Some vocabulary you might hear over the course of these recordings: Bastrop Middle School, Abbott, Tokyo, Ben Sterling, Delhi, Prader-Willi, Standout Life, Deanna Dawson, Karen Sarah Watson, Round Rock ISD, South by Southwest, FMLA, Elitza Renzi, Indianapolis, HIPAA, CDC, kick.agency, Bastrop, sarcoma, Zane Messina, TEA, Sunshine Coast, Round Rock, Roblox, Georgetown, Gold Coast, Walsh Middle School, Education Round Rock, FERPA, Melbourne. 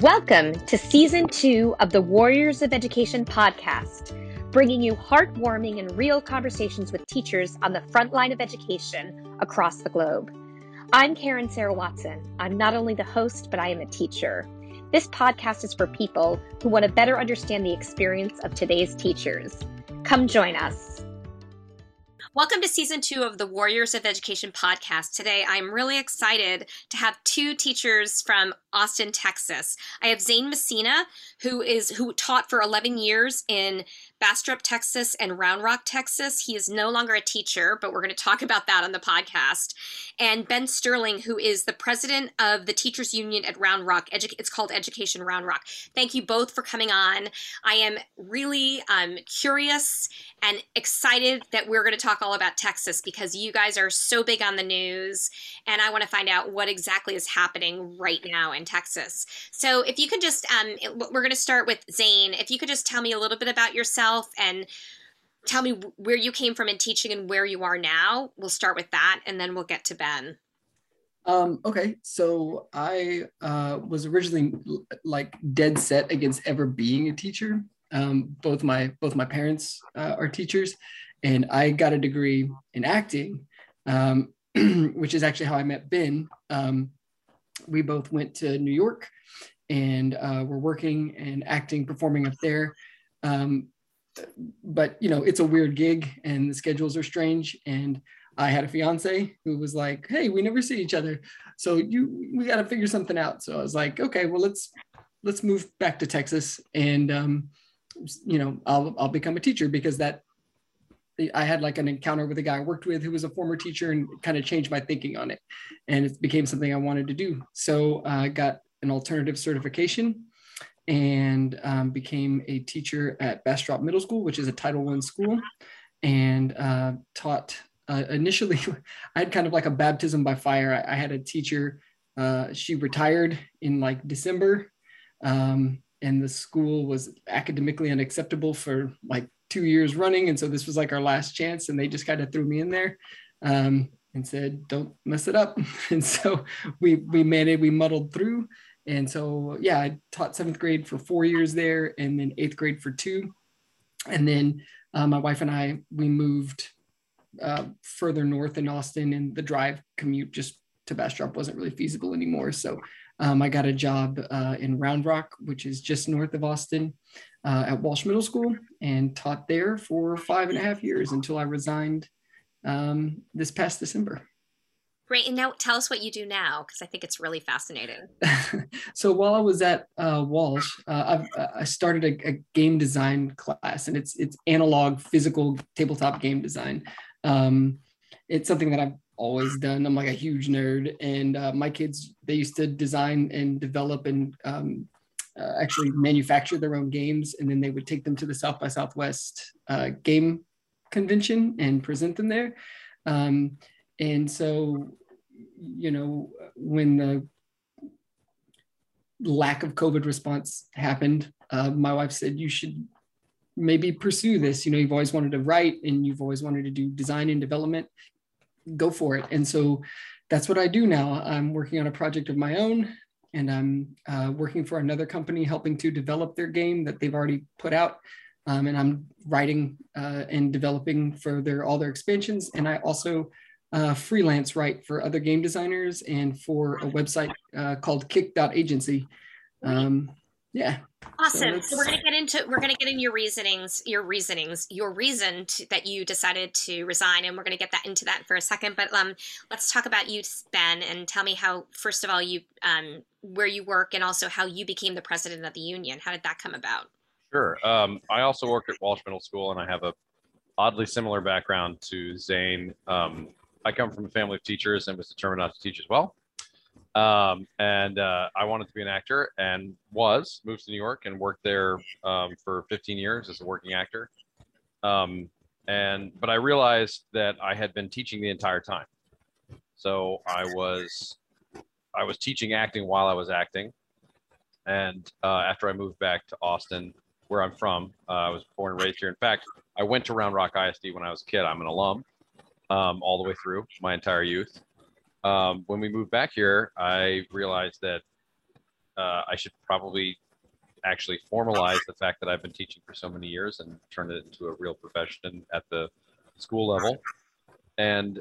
Welcome to Season 2 of the Warriors of Education podcast, bringing you heartwarming and real conversations with teachers on the front line of education across the globe. I'm Karen Sarah Watson. I'm not only the host, but I am a teacher. This podcast is for people who want to better understand the experience of today's teachers. Come join us. Welcome to Season 2 of the Warriors of Education podcast. Today, I'm really excited to have two teachers from Austin, Texas. I have Zane Messina, who taught for 11 years in Bastrop, Texas, and Round Rock, Texas. He is no longer a teacher, but we're going to talk about that on the podcast. And Ben Sterling, who is the president of the Teachers Union at Round Rock. It's called Education Round Rock. Thank you both for coming on. I am really curious and excited that we're going to talk all about Texas because you guys are so big on the news, and I want to find out what exactly is happening right now in Texas. So if you could just, we're going to start with Zane. If you could just tell me a little bit about yourself, and tell me where you came from in teaching and where you are now. We'll start with that, and then we'll get to Ben. Okay, so I was originally like dead set against ever being a teacher. Both my parents are teachers, and I got a degree in acting, which is actually how I met Ben. We both went to New York, and were working and acting, performing up there. But you know, it's a weird gig and the schedules are strange, and I had a fiance who was like, hey, we never see each other, so we got to figure something out. So I was like, okay, well, let's move back to Texas, and you know, I'll become a teacher, because I had like an encounter with a guy I worked with who was a former teacher, and kind of changed my thinking on it, and it became something I wanted to do. So I got an alternative certification and became a teacher at Bastrop Middle School, which is a Title I school, and taught initially. I had kind of like a baptism by fire. I had a teacher, she retired in like December, and the school was academically unacceptable for like 2 years running, and so this was like our last chance, and they just kind of threw me in there and said, don't mess it up. And so we muddled through. And so, yeah, I taught 7th grade for 4 years there, and then 8th grade for 2. And then my wife and I, we moved further north in Austin, and the drive commute just to Bastrop wasn't really feasible anymore. So I got a job in Round Rock, which is just north of Austin, at Walsh Middle School, and taught there for 5.5 years until I resigned this past December. Great. And now tell us what you do now, because I think it's really fascinating. So while I was at Walsh, I started a game design class, and it's analog physical tabletop game design. It's something that I've always done. I'm like a huge nerd, and my kids, they used to design and develop and actually manufacture their own games. And then they would take them to the South by Southwest game convention and present them there. And so, you know, when the lack of COVID response happened, my wife said, you should maybe pursue this. You know, you've always wanted to write, and you've always wanted to do design and development. Go for it. And so that's what I do now. I'm working on a project of my own, and I'm working for another company, helping to develop their game that they've already put out. And I'm writing and developing for all their expansions. And I also freelance write for other game designers and for a website called kick.agency. Awesome. So we're going to get into your reason that you decided to resign, and we're going to get into that for a second. But let's talk about you, Ben, and tell me how, first of all, you where you work, and also how you became the president of the union. How did that come about? Sure. I also work at Walsh Middle School, and I have a oddly similar background to Zane. I come from a family of teachers and was determined not to teach as well. I wanted to be an actor, and moved to New York and worked there for 15 years as a working actor. But I realized that I had been teaching the entire time. So I was teaching acting while I was acting. And after I moved back to Austin, where I'm from, I was born and raised here. In fact, I went to Round Rock ISD when I was a kid. I'm an alum. All the way through my entire youth. When we moved back here, I realized that I should probably actually formalize the fact that I've been teaching for so many years and turn it into a real profession at the school level. And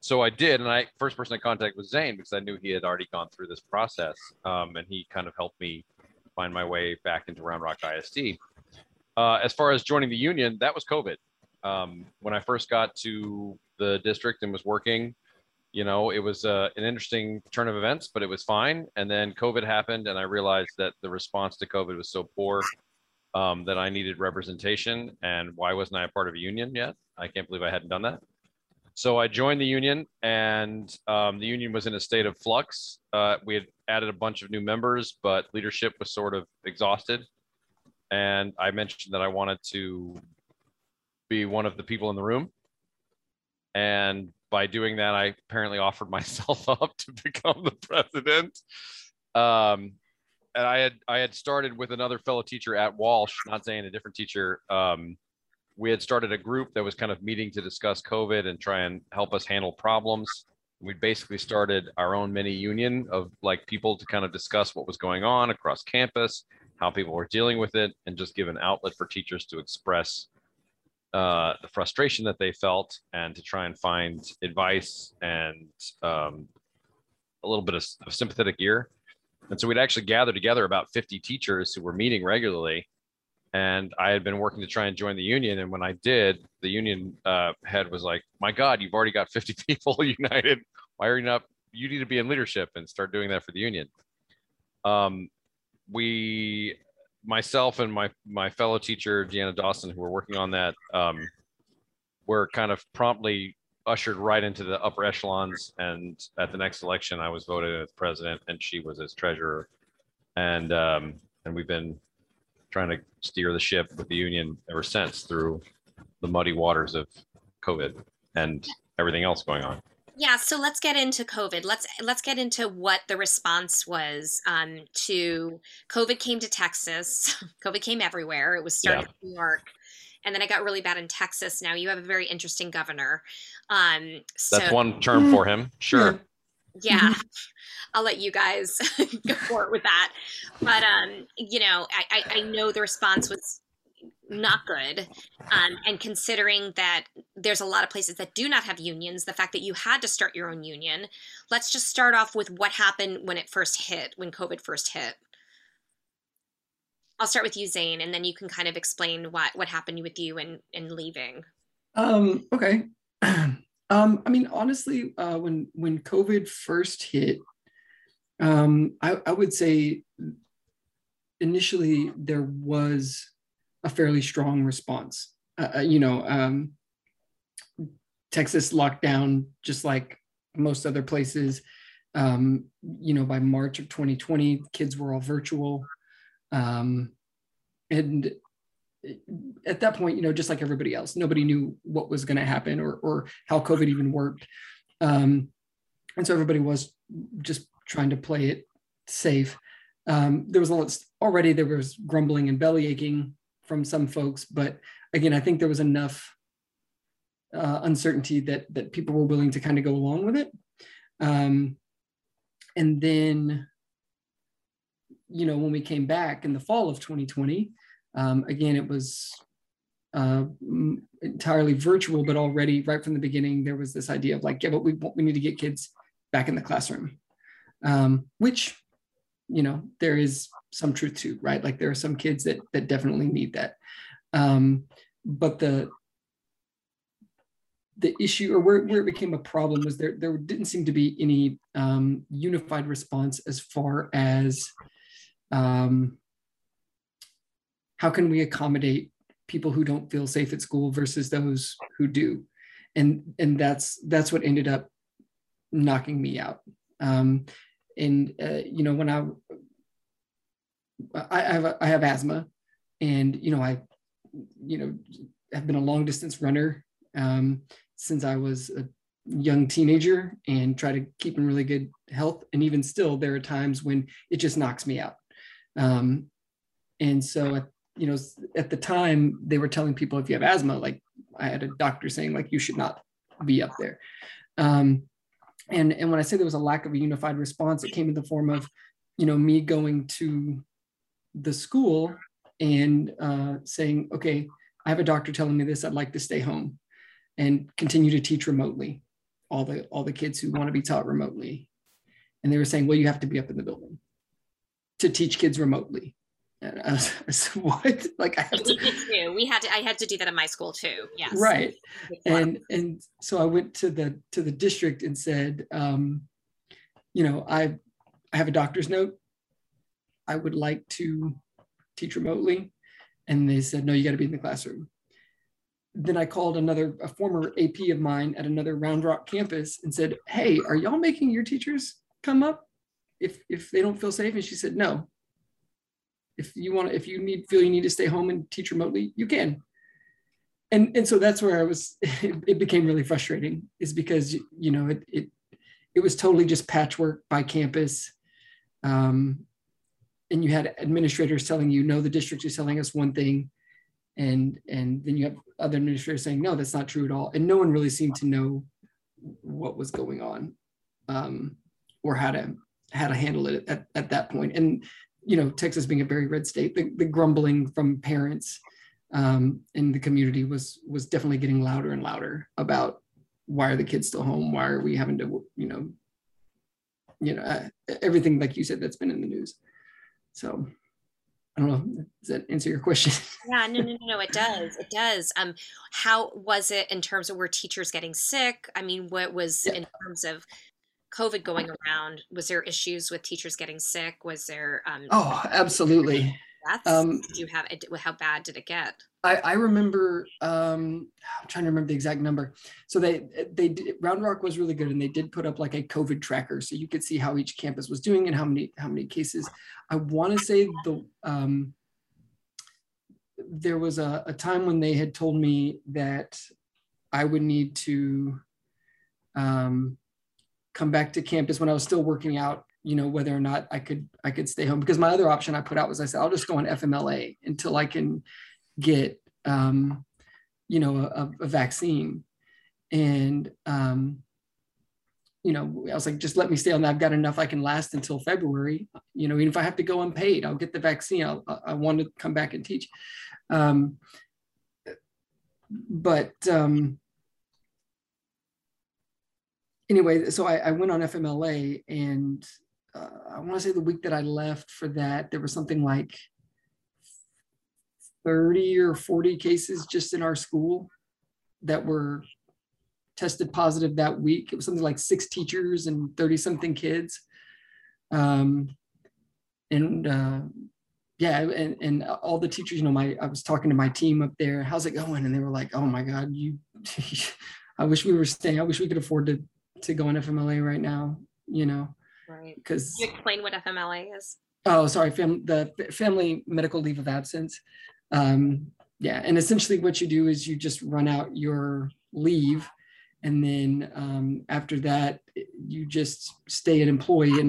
so I did, and I first person I contacted was Zane, because I knew he had already gone through this process, and he kind of helped me find my way back into Round Rock ISD. As far as joining the union, that was COVID. When I first got to the district and was working, you know, it was an interesting turn of events, but it was fine. And then COVID happened, and I realized that the response to COVID was so poor that I needed representation. And why wasn't I a part of a union yet? I can't believe I hadn't done that. So I joined the union, and the union was in a state of flux. We had added a bunch of new members, but leadership was sort of exhausted. And I mentioned that I wanted to be one of the people in the room. And by doing that, I apparently offered myself up to become the president. And I had started with another fellow teacher at Walsh, not saying a different teacher. We had started a group that was kind of meeting to discuss COVID and try and help us handle problems. We basically started our own mini union of like people to kind of discuss what was going on across campus, how people were dealing with it, and just give an outlet for teachers to express the frustration that they felt and to try and find advice and a little bit of sympathetic ear. And so we'd actually gather together about 50 teachers who were meeting regularly. And I had been working to try and join the union. And when I did, the union head was like, my God, you've already got 50 people united. Why are you not? You need to be in leadership and start doing that for the union. Myself and my fellow teacher, Deanna Dawson, who were working on that, were kind of promptly ushered right into the upper echelons. And at the next election, I was voted as president and she was as treasurer. And we've been trying to steer the ship with the union ever since through the muddy waters of COVID and everything else going on. Yeah, so let's get into COVID. Let's get into what the response was to COVID. Came to Texas. COVID came everywhere. It was started in New York, and then it got really bad in Texas. Now you have a very interesting governor. So that's one term for him. Sure. Yeah. I'll let you guys go for it with that. But, you know, I know the response was not good. And considering that there's a lot of places that do not have unions, the fact that you had to start your own union, let's just start off with what happened when it first hit, when COVID first hit. I'll start with you, Zane, and then you can kind of explain what happened with you and leaving. Okay. I mean, honestly, when COVID first hit, I would say initially there was a fairly strong response. You know, Texas locked down just like most other places. You know, by March of 2020, kids were all virtual. And at that point, you know, just like everybody else, nobody knew what was going to happen or how COVID even worked. And so everybody was just trying to play it safe. There was grumbling and belly aching from some folks, but again, I think there was enough uncertainty that people were willing to kind of go along with it. And then, you know, when we came back in the fall of 2020, again, it was entirely virtual, but already right from the beginning, there was this idea of like, yeah, but we need to get kids back in the classroom. Which, you know, there is some truth to, right? Like there are some kids that definitely need that. But the issue, or where it became a problem, was there didn't seem to be any unified response as far as how can we accommodate people who don't feel safe at school versus those who do, and that's what ended up knocking me out. You know, when I have asthma, and, you know, I have been a long distance runner since I was a young teenager and try to keep in really good health. And even still, there are times when it just knocks me out. And so, you know, at the time they were telling people, if you have asthma, like I had a doctor saying like, you should not be up there. And when I say there was a lack of a unified response, it came in the form of you know, me going to the school and saying, okay, I have a doctor telling me this, I'd like to stay home and continue to teach remotely, all the kids who want to be taught remotely. And they were saying, well, you have to be up in the building to teach kids remotely. And I said, what? Like I have to. I had to do that in my school too. Yes. Right. And so I went to the district and said, you know, I have a doctor's note. I would like to teach remotely. And they said, no, you got to be in the classroom. Then I called a former AP of mine at another Round Rock campus and said, hey, are y'all making your teachers come up if they don't feel safe? And she said, no. If you need to stay home and teach remotely, you can. And so that's where I was, it became really frustrating, is because, you know, it was totally just patchwork by campus. And you had administrators telling you, no, the district is telling us one thing. And then you have other administrators saying, no, that's not true at all. And no one really seemed to know what was going on, or how to handle it at that point. And, you know, Texas being a very red state, the grumbling from parents in the community was definitely getting louder and louder about, why are the kids still home? Why are we having to, you know, everything, like you said, that's been in the news. So I don't know, does that answer your question? Yeah, no, it does. It does. How was it in terms of, were teachers getting sick? I mean, what was in terms of COVID going around? Was there issues with teachers getting sick? Was there? Oh, absolutely. Did you have, how bad did it get? I remember, I'm trying to remember the exact number. So Round Rock was really good, and they did put up like a COVID tracker, so you could see how each campus was doing and how many cases. I want to say there was a time when they had told me that I would need to come back to campus when I was still working out, you know, whether or not I could stay home, because my other option I put out was, I said, I'll just go on FMLA until I can get, you know, a vaccine. And, you know, I was like, just let me stay on that. I've got enough. I can last until February, you know, even if I have to go unpaid, I'll get the vaccine. I want to come back and teach. Anyway, so I went on FMLA, and I want to say the week that I left for that, there was something like 30 or 40 cases just in our school that were tested positive that week. It was something like 6 teachers and 30 something kids. And all the teachers, you know, I was talking to my team up there, how's it going? And they were like, oh my God, I wish we were staying. I wish we could afford to go on FMLA right now, you know. Right. Because, can you explain what FMLA is? Oh, sorry, the Family Medical Leave of Absence. Yeah, and essentially what you do is you just run out your leave, and then after that, you just stay an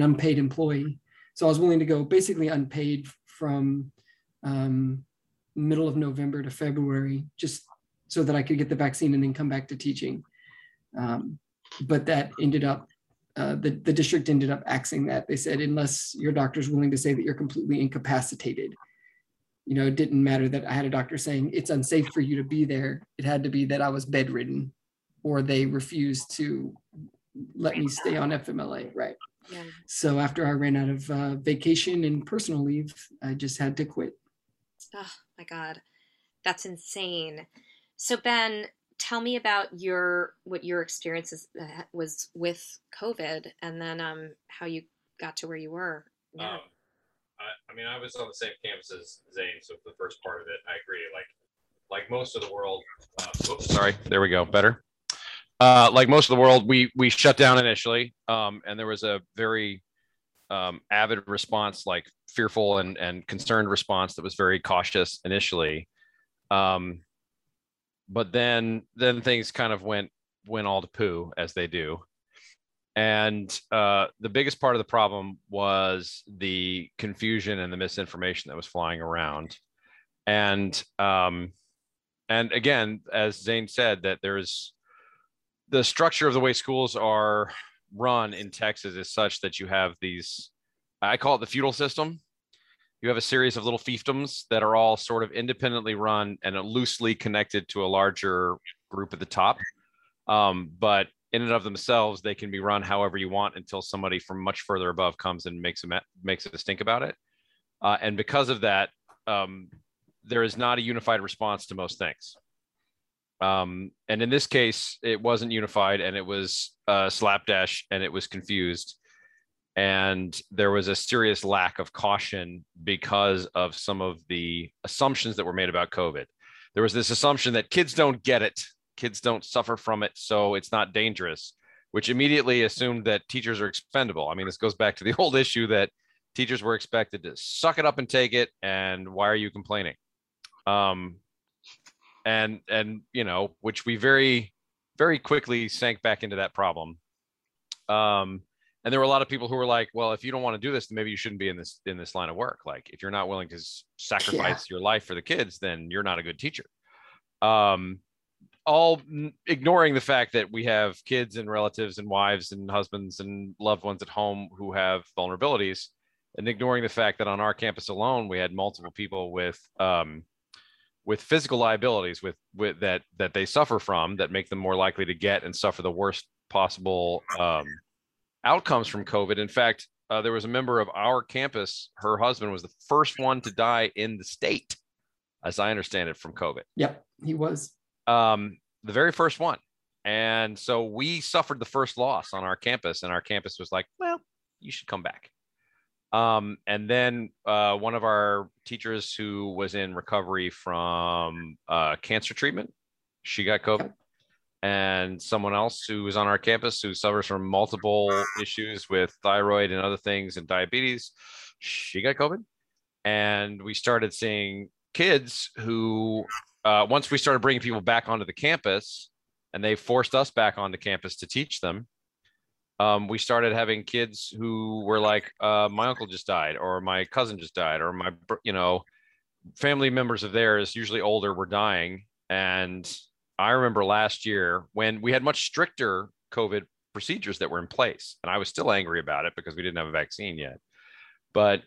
unpaid employee. So I was willing to go basically unpaid from middle of November to February, just so that I could get the vaccine and then come back to teaching. But that ended up, the district ended up axing that. They said, unless your doctor's willing to say that you're completely incapacitated, you know, it didn't matter that I had a doctor saying it's unsafe for you to be there. It had to be that I was bedridden, or they refused to let me stay on FMLA, right? Yeah. So after I ran out of vacation and personal leave, I just had to quit. Oh my God, that's insane. So Ben, tell me about what your experiences was with COVID, and then how you got to where you were. Yeah. I mean, I was on the same campus as Zane, so for the first part of it, I agree. Like most of the world, like most of the world, we shut down initially, and there was a very avid response, like fearful and concerned response that was very cautious initially. But then things kind of went all to poo, as they do. And the biggest part of the problem was the confusion and the misinformation that was flying around. And again, as Zane said, that there's the structure of the way schools are run in Texas is such that you have these I call it the feudal system. You have a series of little fiefdoms that are all sort of independently run and loosely connected to a larger group at the top. But in and of themselves, they can be run however you want until somebody from much further above comes and makes a stink about it. And because of that, there is not a unified response to most things. And in this case, it wasn't unified, and it was slapdash, and it was confused. And there was a serious lack of caution because of some of the assumptions that were made about COVID. There was this assumption that kids don't get it. Kids don't suffer from it, so it's not dangerous, which immediately assumed that teachers are expendable. I mean, this goes back to the old issue that teachers were expected to suck it up and take it, and why are you complaining? And you know, which we very, very quickly sank back into that problem. And there were a lot of people who were like, well, if you don't want to do this, then maybe you shouldn't be in this line of work. Like, if you're not willing to sacrifice your life for the kids, then you're not a good teacher. All ignoring the fact that we have kids and relatives and wives and husbands and loved ones at home who have vulnerabilities, and ignoring the fact that on our campus alone, we had multiple people with physical liabilities with that they suffer from, that make them more likely to get and suffer the worst possible outcomes from COVID. In fact, there was a member of our campus, her husband was the first one to die in the state, as I understand it, from COVID. Yep, he was. The very first one. And so we suffered the first loss on our campus, and our campus was like, well, you should come back. And then one of our teachers who was in recovery from cancer treatment, she got COVID. And someone else who was on our campus who suffers from multiple issues with thyroid and other things and diabetes, she got COVID. And we started seeing kids who, once we started bringing people back onto the campus and they forced us back onto campus to teach them, we started having kids who were like, my uncle just died, or my cousin just died, or my, you know, family members of theirs, usually older, were dying. And I remember last year when we had much stricter COVID procedures that were in place, and I was still angry about it because we didn't have a vaccine yet. But,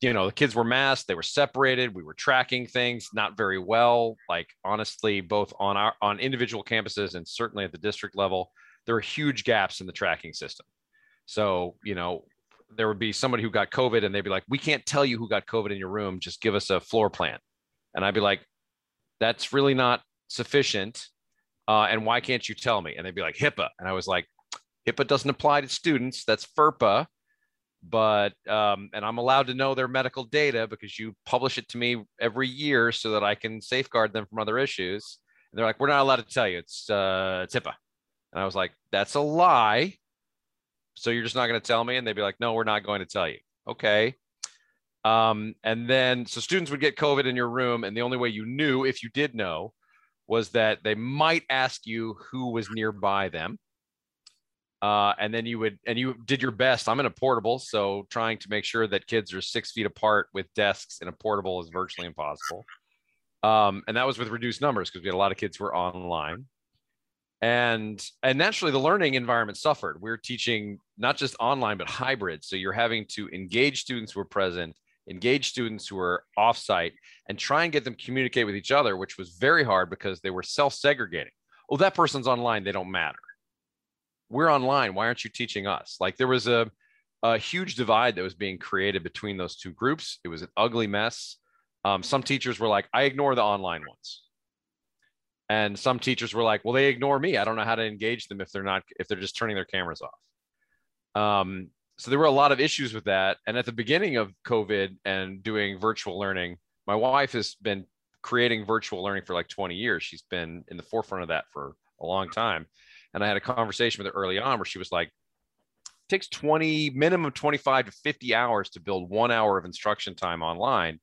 you know, the kids were masked, they were separated, we were tracking things not very well. Like, honestly, both on individual campuses and certainly at the district level, there were huge gaps in the tracking system. So, you know, there would be somebody who got COVID and they'd be like, we can't tell you who got COVID in your room, just give us a floor plan. And I'd be like, that's really not sufficient. And why can't you tell me? And they'd be like, HIPAA. And I was like, HIPAA doesn't apply to students, that's FERPA. But, and I'm allowed to know their medical data because you publish it to me every year so that I can safeguard them from other issues. And they're like, we're not allowed to tell you, it's HIPAA. And I was like, that's a lie. So you're just not going to tell me? And they'd be like, no, we're not going to tell you. Okay. And then, so students would get COVID in your room. And the only way you knew, if you did know, was that they might ask you who was nearby them. And then you did your best. I'm in a portable, so trying to make sure that kids are 6 feet apart with desks in a portable is virtually impossible. And that was with reduced numbers because we had a lot of kids who were online. And naturally, the learning environment suffered. We're teaching not just online, but hybrid. So you're having to engage students who are present, engage students who are offsite, and try and get them to communicate with each other, which was very hard because they were self-segregating. Oh, that person's online, they don't matter. We're online, why aren't you teaching us? Like, there was a huge divide that was being created between those two groups. It was an ugly mess. Some teachers were like, I ignore the online ones. And some teachers were like, well, they ignore me, I don't know how to engage them if they're just turning their cameras off. So there were a lot of issues with that. And at the beginning of COVID and doing virtual learning, my wife has been creating virtual learning for like 20 years. She's been in the forefront of that for a long time. And I had a conversation with her early on where she was like, it takes minimum 25 to 50 hours to build 1 hour of instruction time online,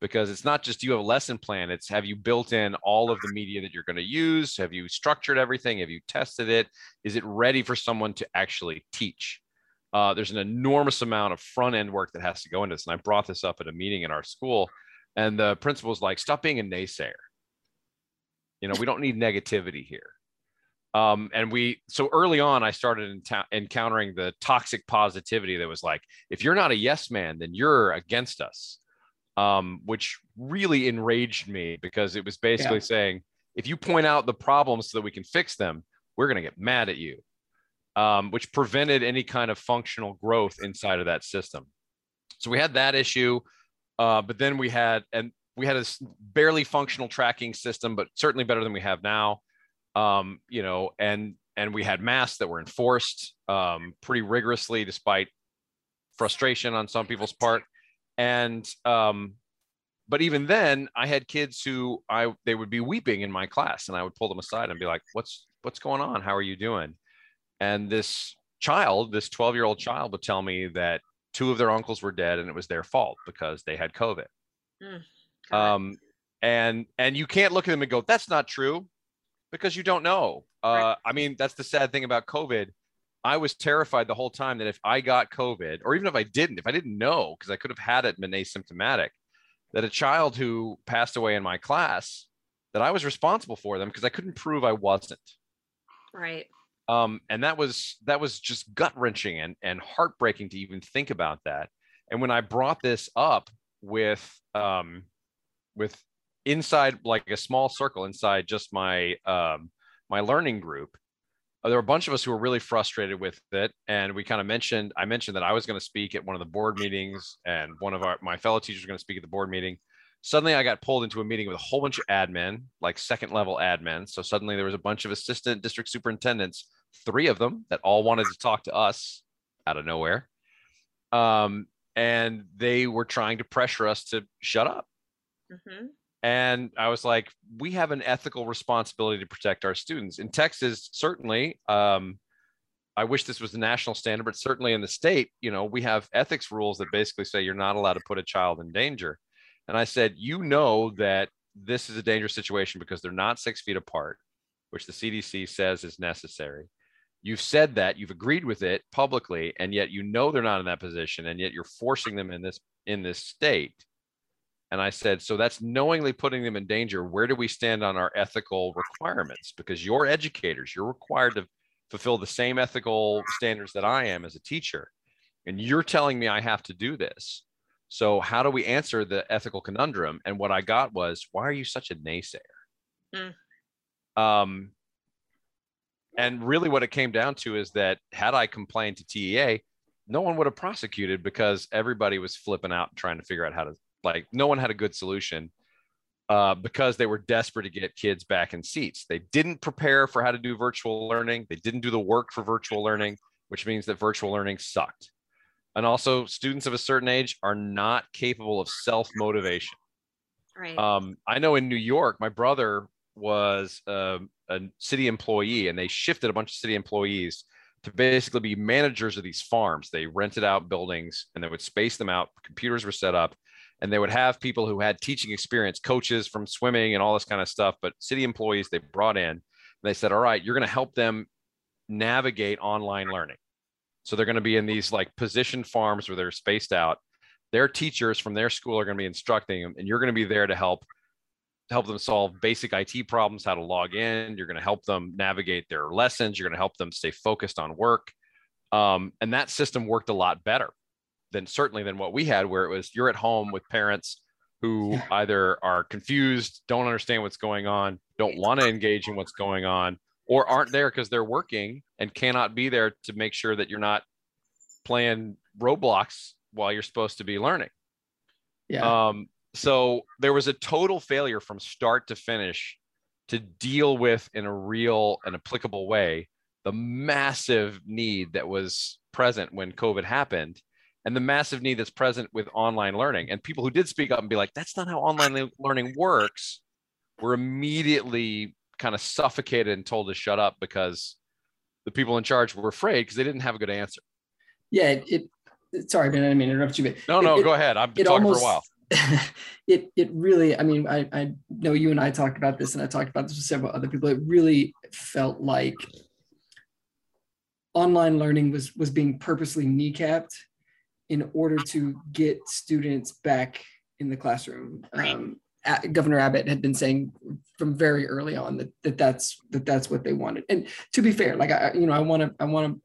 because it's not just you have a lesson plan. It's, have you built in all of the media that you're going to use? Have you structured everything? Have you tested it? Is it ready for someone to actually teach? There's an enormous amount of front end work that has to go into this. And I brought this up at a meeting in our school, and the principal's like, stop being a naysayer. You know, we don't need negativity here. And so early on, I started encountering the toxic positivity that was like, if you're not a yes man, then you're against us, which really enraged me, because it was basically saying, if you point out the problems so that we can fix them, we're going to get mad at you, which prevented any kind of functional growth inside of that system. So we had that issue, but then we had a barely functional tracking system, but certainly better than we have now. And we had masks that were enforced pretty rigorously, despite frustration on some people's part. And but even then, I had kids who they would be weeping in my class, and I would pull them aside and be like, "What's going on? How are you doing?" And this child, this 12-year-old child, would tell me that 2 of their uncles were dead, and it was their fault because they had COVID. And you can't look at them and go, "That's not true," because you don't know. Right. I mean, that's the sad thing about COVID. I was terrified the whole time that if I got COVID, or even if I didn't know, because I could have had it and been asymptomatic, that a child who passed away in my class, that I was responsible for them because I couldn't prove I wasn't. Right. And that was just gut-wrenching and heartbreaking to even think about that. And when I brought this up with inside like a small circle inside just my my learning group, there were a bunch of us who were really frustrated with it, and we kind of mentioned that I was going to speak at one of the board meetings, and one of my fellow teachers was going to speak at the board meeting. Suddenly I got pulled into a meeting with a whole bunch of admin, like second level admin. So suddenly there was a bunch of assistant district superintendents, 3 of them, that all wanted to talk to us out of nowhere, and they were trying to pressure us to shut up. And I was like, we have an ethical responsibility to protect our students. In Texas, certainly, I wish this was the national standard, but certainly in the state, we have ethics rules that basically say you're not allowed to put a child in danger. And I said, that this is a dangerous situation because they're not 6 feet apart, which the CDC says is necessary. You've said that, you've agreed with it publicly, and yet they're not in that position, and yet you're forcing them in this state. And I said, so that's knowingly putting them in danger. Where do we stand on our ethical requirements? Because you're educators, you're required to fulfill the same ethical standards that I am as a teacher. And you're telling me I have to do this. So how do we answer the ethical conundrum? And what I got was, why are you such a naysayer? And really what it came down to is that had I complained to TEA, no one would have prosecuted, because everybody was flipping out and trying to figure out how to, no one had a good solution, because they were desperate to get kids back in seats. They didn't prepare for how to do virtual learning. They didn't do the work for virtual learning, which means that virtual learning sucked. And also, students of a certain age are not capable of self-motivation. Right. I know in New York, my brother was a city employee, and they shifted a bunch of city employees to basically be managers of these farms. They rented out buildings and they would space them out. Computers were set up. And they would have people who had teaching experience, coaches from swimming and all this kind of stuff, but city employees they brought in. And they said, all right, you're going to help them navigate online learning. So they're going to be in these positioned farms where they're spaced out. Their teachers from their school are going to be instructing them, and you're going to be there to help them solve basic IT problems, how to log in. You're going to help them navigate their lessons. You're going to help them stay focused on work. And that system worked a lot better than what we had, where it was you're at home with parents who either are confused, don't understand what's going on, don't want to engage in what's going on, or aren't there because they're working and cannot be there to make sure that you're not playing Roblox while you're supposed to be learning. Yeah. So there was a total failure from start to finish to deal with in a real and applicable way the massive need that was present when COVID happened, and the massive need that's present with online learning. And people who did speak up and be like, that's not how online learning works, were immediately kind of suffocated and told to shut up, because the people in charge were afraid because they didn't have a good answer. Yeah. Sorry, Ben, I didn't mean to interrupt you. But no, go ahead. I've been talking for a while. It really, I know you and I talked about this, and I talked about this with several other people. It really felt like online learning was being purposely kneecapped in order to get students back in the classroom. Right. Governor Abbott had been saying from very early on that's what they wanted. And to be fair, like I want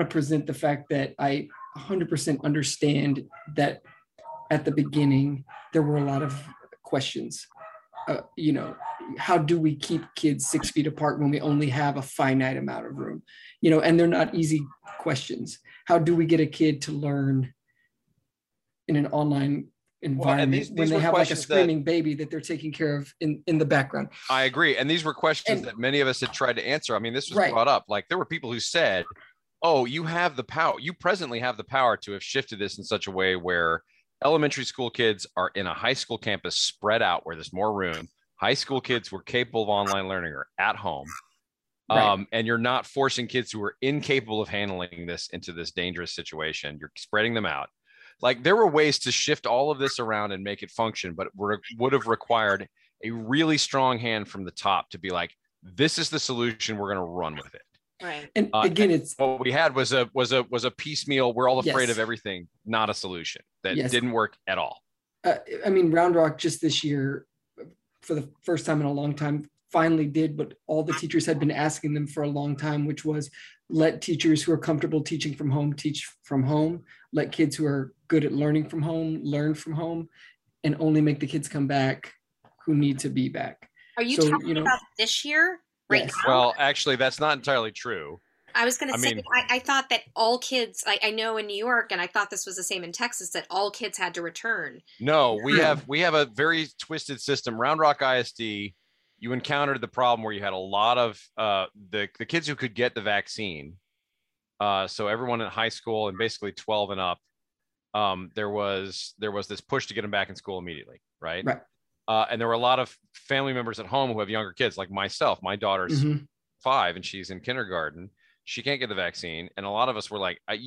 to present the fact that I 100% understand that at the beginning there were a lot of questions. How do we keep kids 6 feet apart when we only have a finite amount of room? You know, and they're not easy questions. How do we get a kid to learn in an online environment when they have like a screaming baby that they're taking care of in the background? I agree. And these were questions that many of us had tried to answer. I mean, this was brought up. Like, there were people who said, oh, you have the power. You presently have the power to have shifted this in such a way where elementary school kids are in a high school campus spread out where there's more room. High school kids who are capable of online learning are at home. And you're not forcing kids who are incapable of handling this into this dangerous situation. You're spreading them out. Like, there were ways to shift all of this around and make it function, but it would have required a really strong hand from the top to be like, this is the solution. We're going to run with it. Right. And again, it's what we had was a piecemeal. We're all afraid of everything, not a solution that didn't work at all. I mean, Round Rock just this year, for the first time in a long time, finally did what all the teachers had been asking them for a long time, which was let teachers who are comfortable teaching from home teach from home, let kids who are good at learning from home learn from home, and only make the kids come back who need to be back. Are you talking about this year? Right. Yes. Well, actually, that's not entirely true. I was going to say, I thought that all kids, I know in New York, and I thought this was the same in Texas, that all kids had to return. No, we have a very twisted system. Round Rock ISD, you encountered the problem where you had a lot of the kids who could get the vaccine. So everyone in high school and basically 12 and up, there was this push to get them back in school immediately. Right. Right. And there were a lot of family members at home who have younger kids, like myself. My daughter's 5 and she's in kindergarten. She can't get the vaccine. And a lot of us were like, I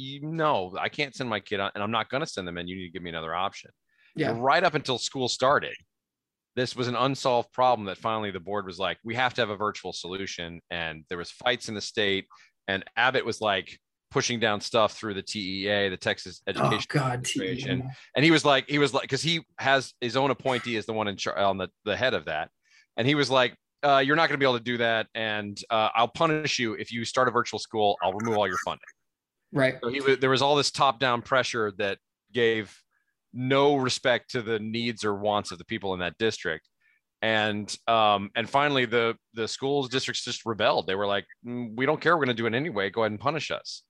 can't send my kid on, and I'm not going to send them in. You need to give me another option. Yeah. And right up until school started, this was an unsolved problem that finally the board was like, we have to have a virtual solution. And there was fights in the state. And Abbott was like pushing down stuff through the TEA, the Texas Education Administration. TEA. And he was like, because he has his own appointee as the one in charge, on the head of that. And he was like, you're not going to be able to do that. And I'll punish you. If you start a virtual school, I'll remove all your funding. Right. So there was all this top-down pressure that gave no respect to the needs or wants of the people in that district. And finally the schools districts just rebelled. They were like, we don't care. We're going to do it anyway. Go ahead and punish us.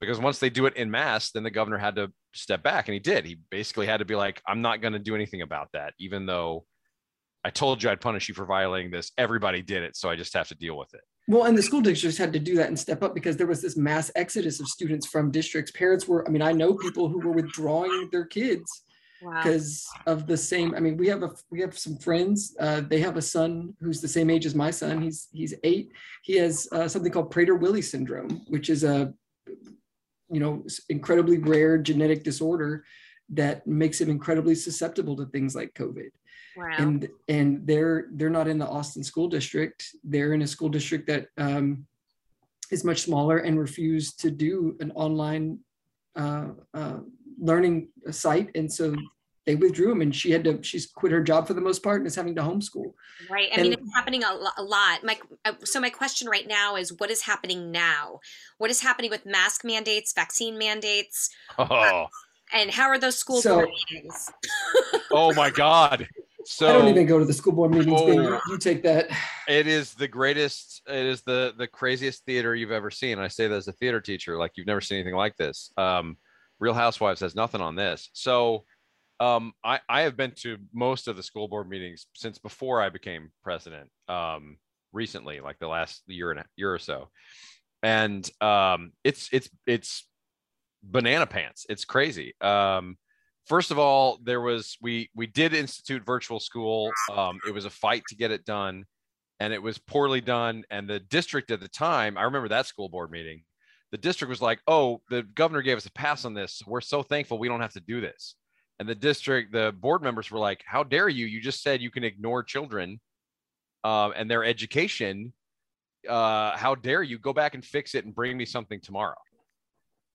Because once they do it en masse, then the governor had to step back, and he did. He basically had to be like, I'm not going to do anything about that, even though I told you I'd punish you for violating this. Everybody did it, so I just have to deal with it. Well, and the school districts had to do that and step up because there was this mass exodus of students from districts. Parents were, I know people who were withdrawing their kids because of the same. We have some friends. They have a son who's the same age as my son. He's 8. He has something called Prader-Willi syndrome, which is a incredibly rare genetic disorder that makes him incredibly susceptible to things like COVID. Wow. And they're not in the Austin school district. They're in a school district that is much smaller and refused to do an online learning site. And so they withdrew him, and she's quit her job for the most part and is having to homeschool. Right. I mean, it's happening a lot. So my question right now is, what is happening now? What is happening with mask mandates, vaccine mandates? And how are those school board meetings? Oh my God. So I don't even go to the school board meetings. You take that. It is the greatest. It is the craziest theater you've ever seen. And I say that as a theater teacher, like, you've never seen anything like this. Real Housewives has nothing on this. So I have been to most of the school board meetings since before I became president, recently, like the last year or so. And it's banana pants. It's crazy. First of all, we did institute virtual school. It was a fight to get it done, and it was poorly done. And the district at the time, I remember that school board meeting, the district was like, oh, the governor gave us a pass on this. We're so thankful we don't have to do this. And the board members were like, how dare you? You just said you can ignore children and their education. How dare you? Go back and fix it and bring me something tomorrow.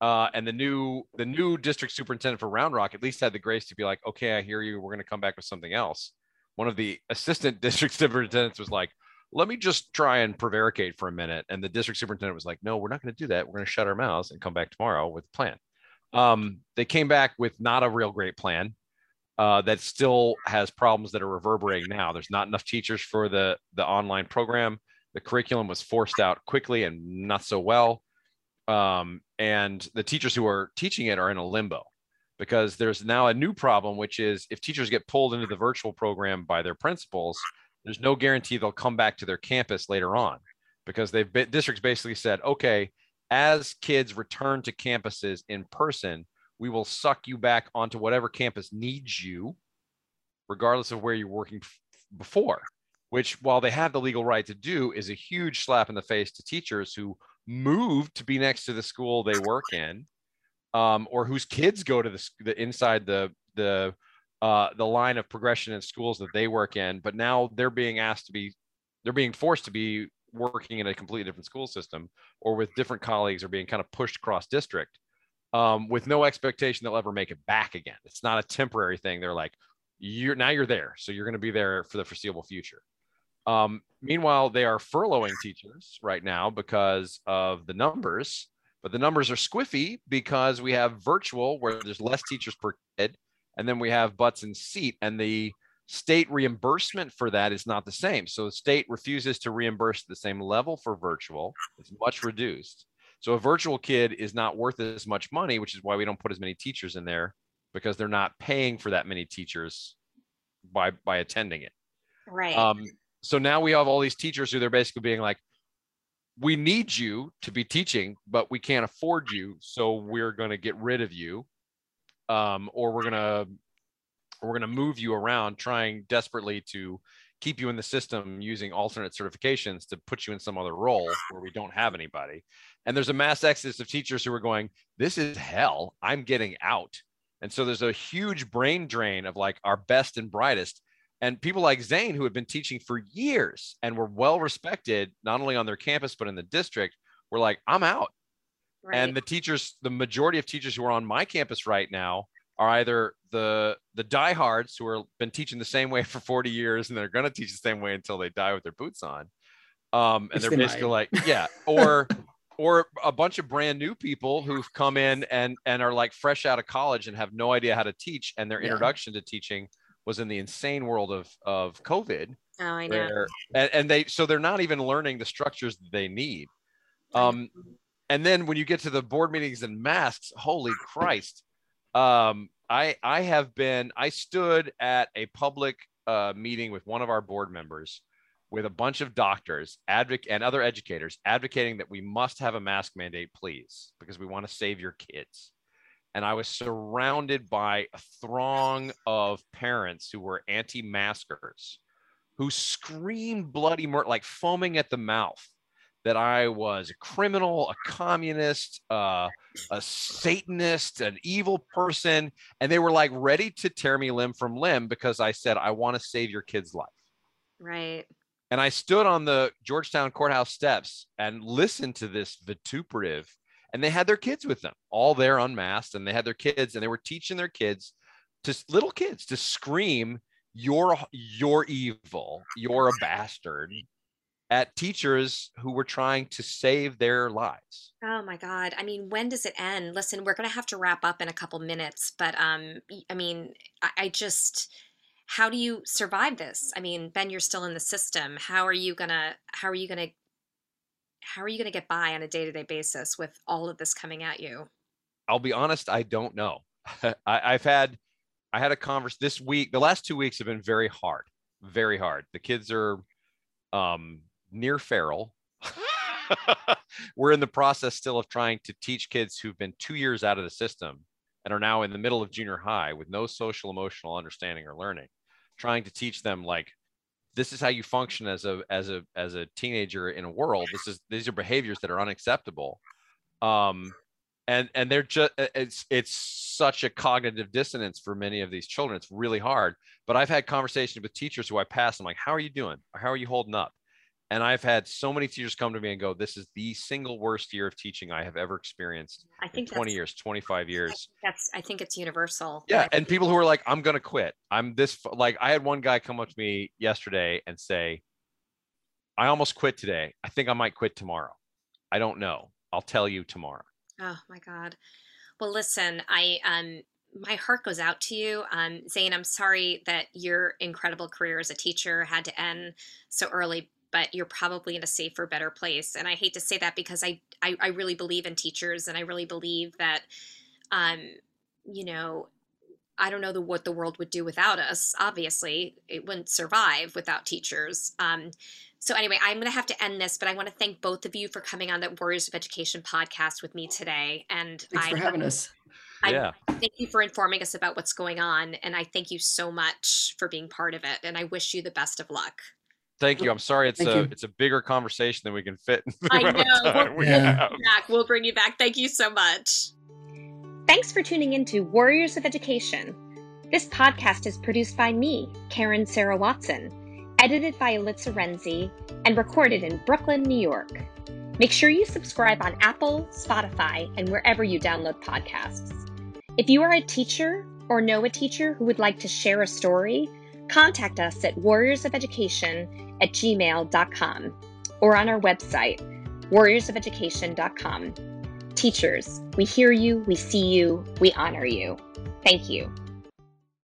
And the new district superintendent for Round Rock at least had the grace to be like, okay, I hear you. We're going to come back with something else. One of the assistant district superintendents was like, let me just try and prevaricate for a minute. And the district superintendent was like, no, we're not going to do that. We're going to shut our mouths and come back tomorrow with a plan. They came back with not a real great plan that still has problems that are reverberating now. There's not enough teachers for the online program. The curriculum was forced out quickly and not so well. And the teachers who are teaching it are in a limbo because there's now a new problem, which is if teachers get pulled into the virtual program by their principals, there's no guarantee they'll come back to their campus later on because they've been, districts basically said, okay, as kids return to campuses in person, we will suck you back onto whatever campus needs you, regardless of where you're working before, which while they have the legal right to do is a huge slap in the face to teachers who moved to be next to the school they work in, or whose kids go to the inside the line of progression in schools that they work in, but now they're being asked to be, they're being forced to be working in a completely different school system or with different colleagues or being kind of pushed cross district with no expectation they'll ever make it back again. It's not a temporary thing. They're like, you're there, so you're going to be there for the foreseeable future. Meanwhile, they are furloughing teachers right now because of the numbers, but the numbers are squiffy because we have virtual where there's less teachers per kid, and then we have butts in seat, and the state reimbursement for that is not the same. So the state refuses to reimburse the same level for virtual. It's much reduced. So a virtual kid is not worth as much money, which is why we don't put as many teachers in there because they're not paying for that many teachers by attending it. Right. So now we have all these teachers who they're basically being like, we need you to be teaching, but we can't afford you. So we're going to get rid of you. Or we're going to move you around trying desperately to keep you in the system using alternate certifications to put you in some other role where we don't have anybody. And there's a mass exodus of teachers who are going, this is hell. I'm getting out. And so there's a huge brain drain of like our best and brightest. And people like Zane, who had been teaching for years and were well respected, not only on their campus, but in the district, were like, I'm out. Right. And the teachers, the majority of teachers who are on my campus right now are either the diehards who have been teaching the same way for 40 years and they're going to teach the same way until they die with their boots on. And they're basically like, yeah, or a bunch of brand new people who've come in and are like fresh out of college and have no idea how to teach. And their introduction to teaching was in the insane world of COVID. Oh, I know. So they're not even learning the structures that they need. And then when you get to the board meetings and masks, holy Christ. I stood at a public meeting with one of our board members with a bunch of doctors and other educators advocating that we must have a mask mandate, please, because we want to save your kids. And I was surrounded by a throng of parents who were anti-maskers, who screamed bloody murder, like foaming at the mouth, that I was a criminal, a communist, a Satanist, an evil person. And they were like ready to tear me limb from limb because I said, I want to save your kid's life. Right. And I stood on the Georgetown courthouse steps and listened to this vituperative. And they had their kids with them, all there unmasked, and they had their kids, and they were teaching their kids, little kids, to scream, "You're evil, you're a bastard," at teachers who were trying to save their lives. Oh my God! I mean, when does it end? Listen, we're going to have to wrap up in a couple minutes, but I mean, I just, how do you survive this? I mean, Ben, you're still in the system. How are you going to get by on a day-to-day basis with all of this coming at you? I'll be honest. I don't know. I had a conversation this week. The last 2 weeks have been very hard, very hard. The kids are near feral. We're in the process still of trying to teach kids who've been 2 years out of the system and are now in the middle of junior high with no social, emotional understanding or learning, trying to teach them like, this is how you function as a teenager in a world. These are behaviors that are unacceptable. And they're just, it's such a cognitive dissonance for many of these children. It's really hard, but I've had conversations with teachers who I pass. I'm like, how are you doing? How are you holding up? And I've had so many teachers come to me and go, this is the single worst year of teaching I have ever experienced. I think 20 years, 25 years. I think it's universal. Yeah. And people who are like, I'm going to quit. I'm this, like, I had one guy come up to me yesterday and say, I almost quit today. I think I might quit tomorrow. I don't know. I'll tell you tomorrow. Oh my God. Well, listen, my heart goes out to you. Zane, I'm sorry that your incredible career as a teacher had to end so early, but you're probably in a safer, better place. And I hate to say that because I really believe in teachers, and I really believe that, you know, I don't know what the world would do without us. Obviously, it wouldn't survive without teachers. So anyway, I'm going to have to end this, but I want to thank both of you for coming on the Warriors of Education podcast with me today. And thanks for having us. Yeah. Thank you for informing us about what's going on. And I thank you so much for being part of it. And I wish you the best of luck. Thank you. I'm sorry. It's a bigger conversation than we can fit. I know. We'll bring you back. Thank you so much. Thanks for tuning into Warriors of Education. This podcast is produced by me, Karen Sarah Watson, edited by Elitza Renzi, and recorded in Brooklyn, New York. Make sure you subscribe on Apple, Spotify, and wherever you download podcasts. If you are a teacher or know a teacher who would like to share a story, contact us at warriorsofeducation@gmail.com or on our website, warriorsofeducation.com. Teachers, we hear you, we see you, we honor you. Thank you.